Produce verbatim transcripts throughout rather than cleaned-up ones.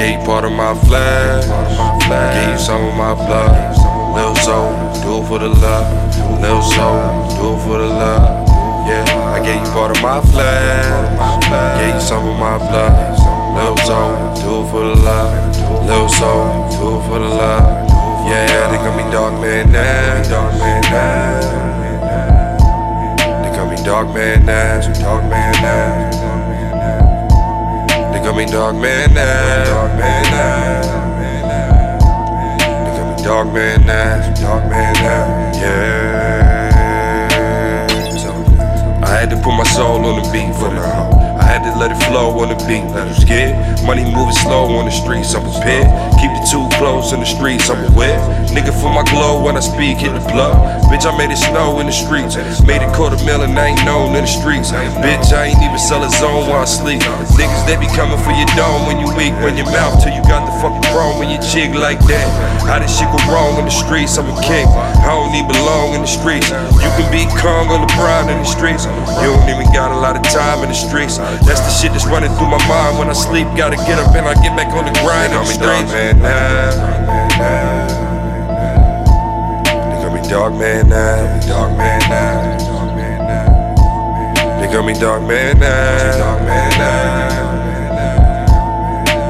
Gave part of my flesh, gave some of my blood. Lil' soul, do it for the love. Lil' soul, do it for the love. Yeah, I gave you part of my flesh, gave you some of my blood. Lil' soul, do it for the love. Lil' soul, do it for the love. Yeah, they call me Dark Man Ness. They call me Dark Man Ness. Dark Man Ness. They call me Dark Man Ness. Dark Man Ness. They call me Dark Man Ness. Dark Man Ness. Yeah. So I had to put my soul on the beat for now. I had to let it flow on the beat. Not you scared? Money moving slow on the streets. I'm prepared. Keep the two close in the streets. I'm aware. Nigga, for my glow when I speak, hit the blow. Bitch, I made it snow in the streets. Made it quarter million, I ain't known in the streets. Bitch, I ain't even sell a zone while I sleep. Niggas, they be coming for your dome when you weak. Run your mouth till you got the fucking chrome in your jig like that. How this shit go wrong in the streets? I'm a king. I don't even belong in the streets. You can be Kong or LeBron in the streets. You don't even got a lot of time in the streets. That's the shit that's running through my mind when I sleep. Gotta get up and I get back on the grind. They call me Dark Man Ness. They call me Dark Man Ness. Dark Man Ness. They call me Dark Man Ness. Dark Man Ness.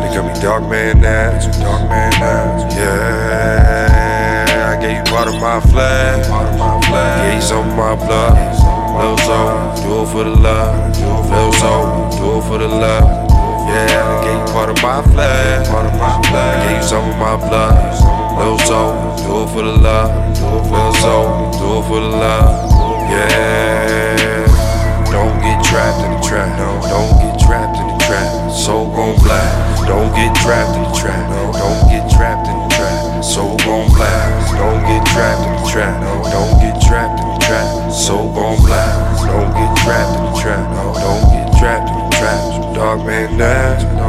They call me Dark Man Ness. Dark Man Ness. Yeah, I gave you part of my flag. Gave you some of my blood. Lil' soul, do it for the love. Lil' soul, do it for the love. Yeah, I gave you part of my flag. I gave you some of my blood. Lil' soul, do it for the love. Lil' soul, do it for the love. Yeah. Don't get trapped in the trap. Don't get trapped in the trap. Soul gon' black. Don't get trapped in the trap. Don't get trapped in the trap. Soul gon' black. Don't get trapped in the trap. Don't get trapped in the trap. Soul gon' black, don't get trapped in the trap, don't get trapped in the trap. Dark Man Ness.